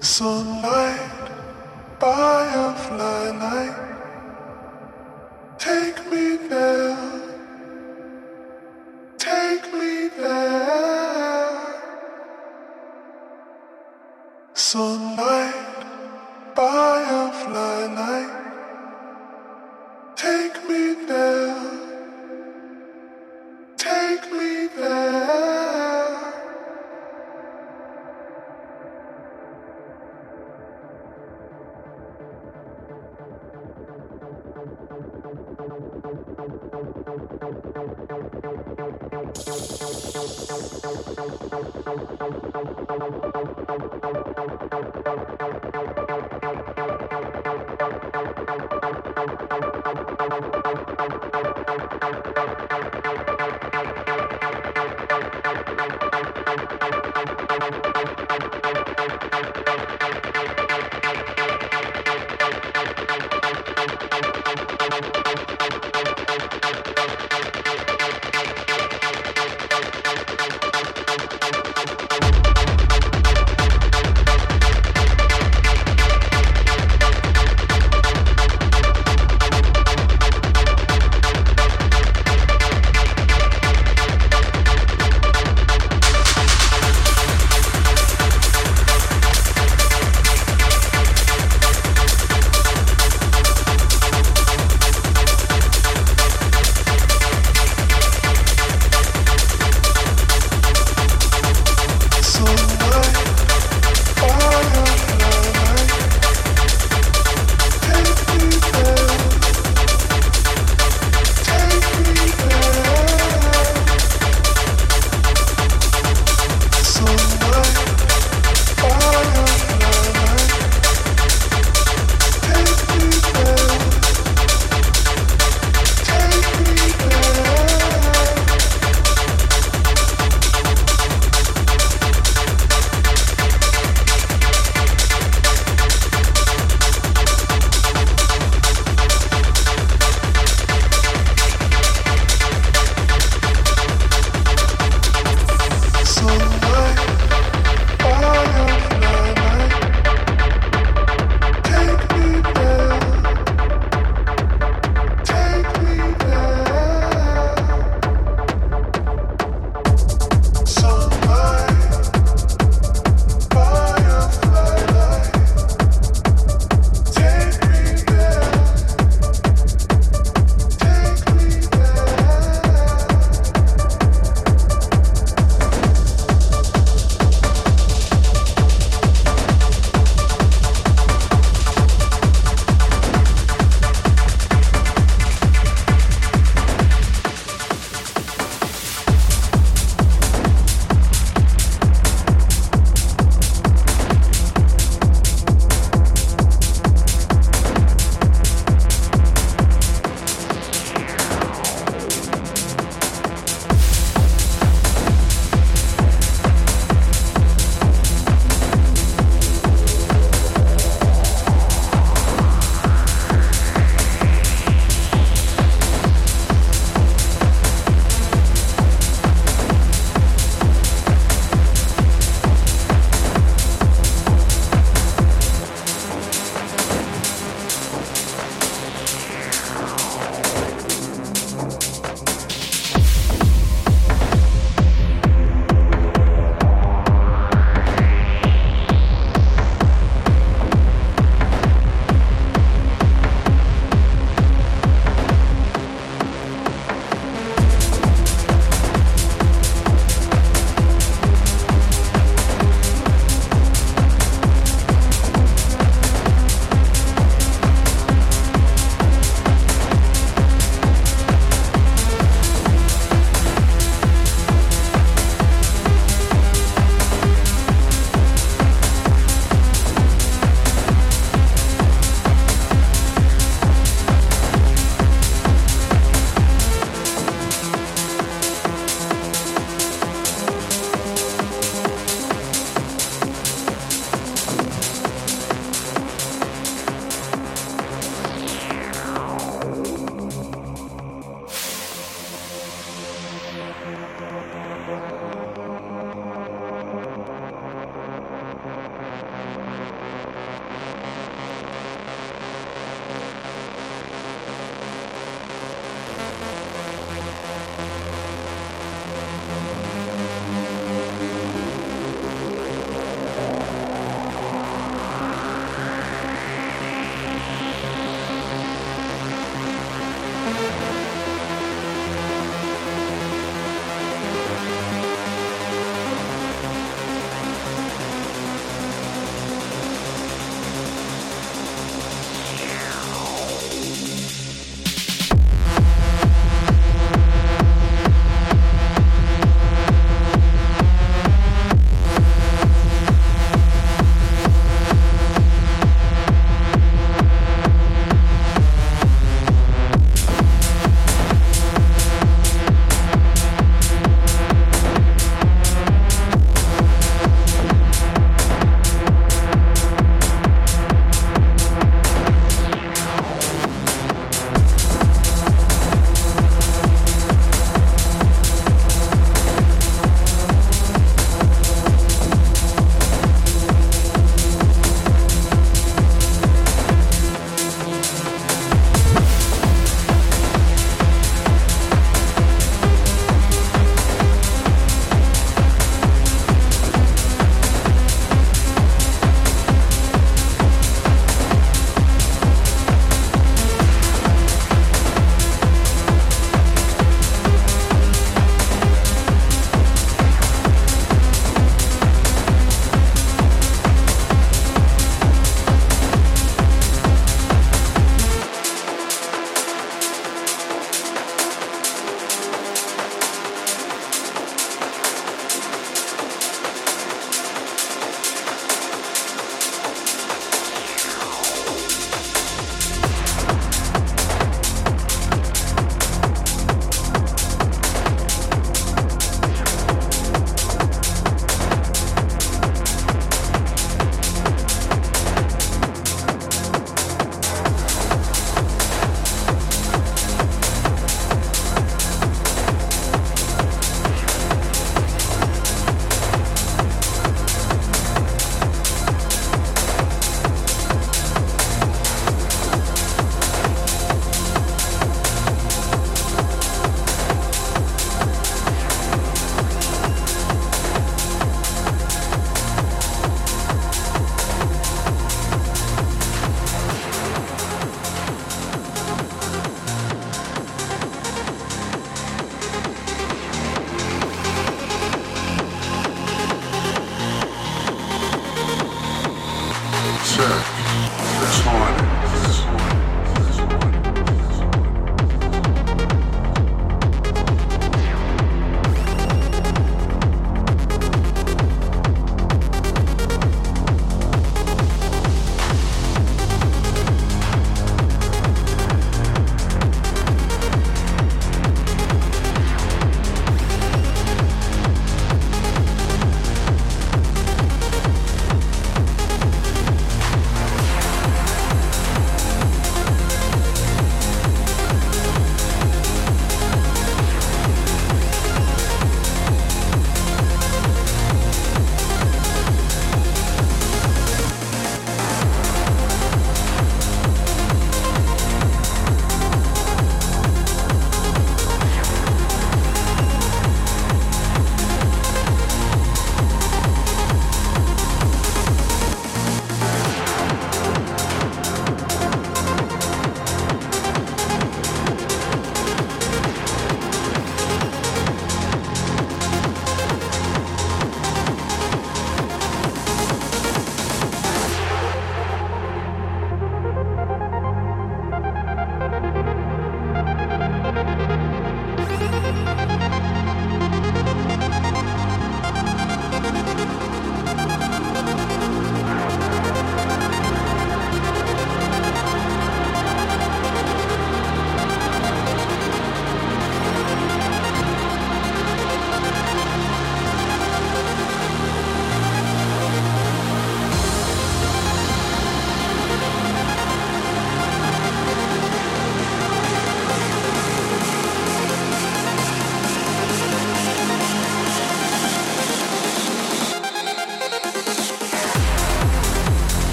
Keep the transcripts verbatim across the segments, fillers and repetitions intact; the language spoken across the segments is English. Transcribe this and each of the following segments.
Sunlight, firefly night, take me there, take me there. Sunlight, firefly night, take me there, take me there.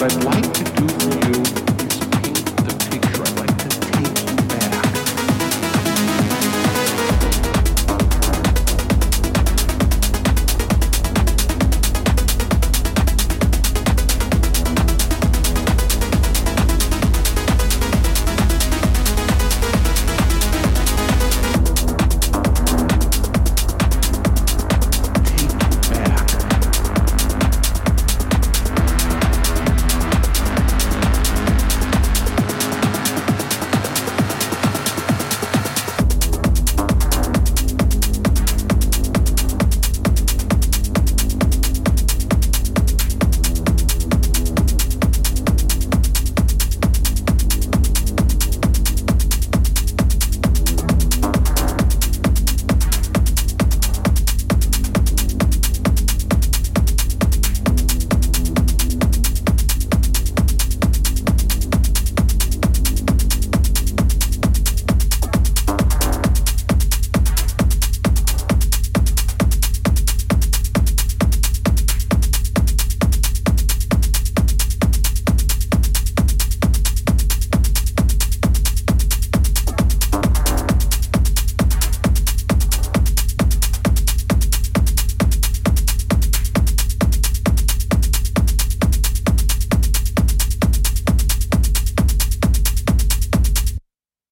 what I'd like to do for you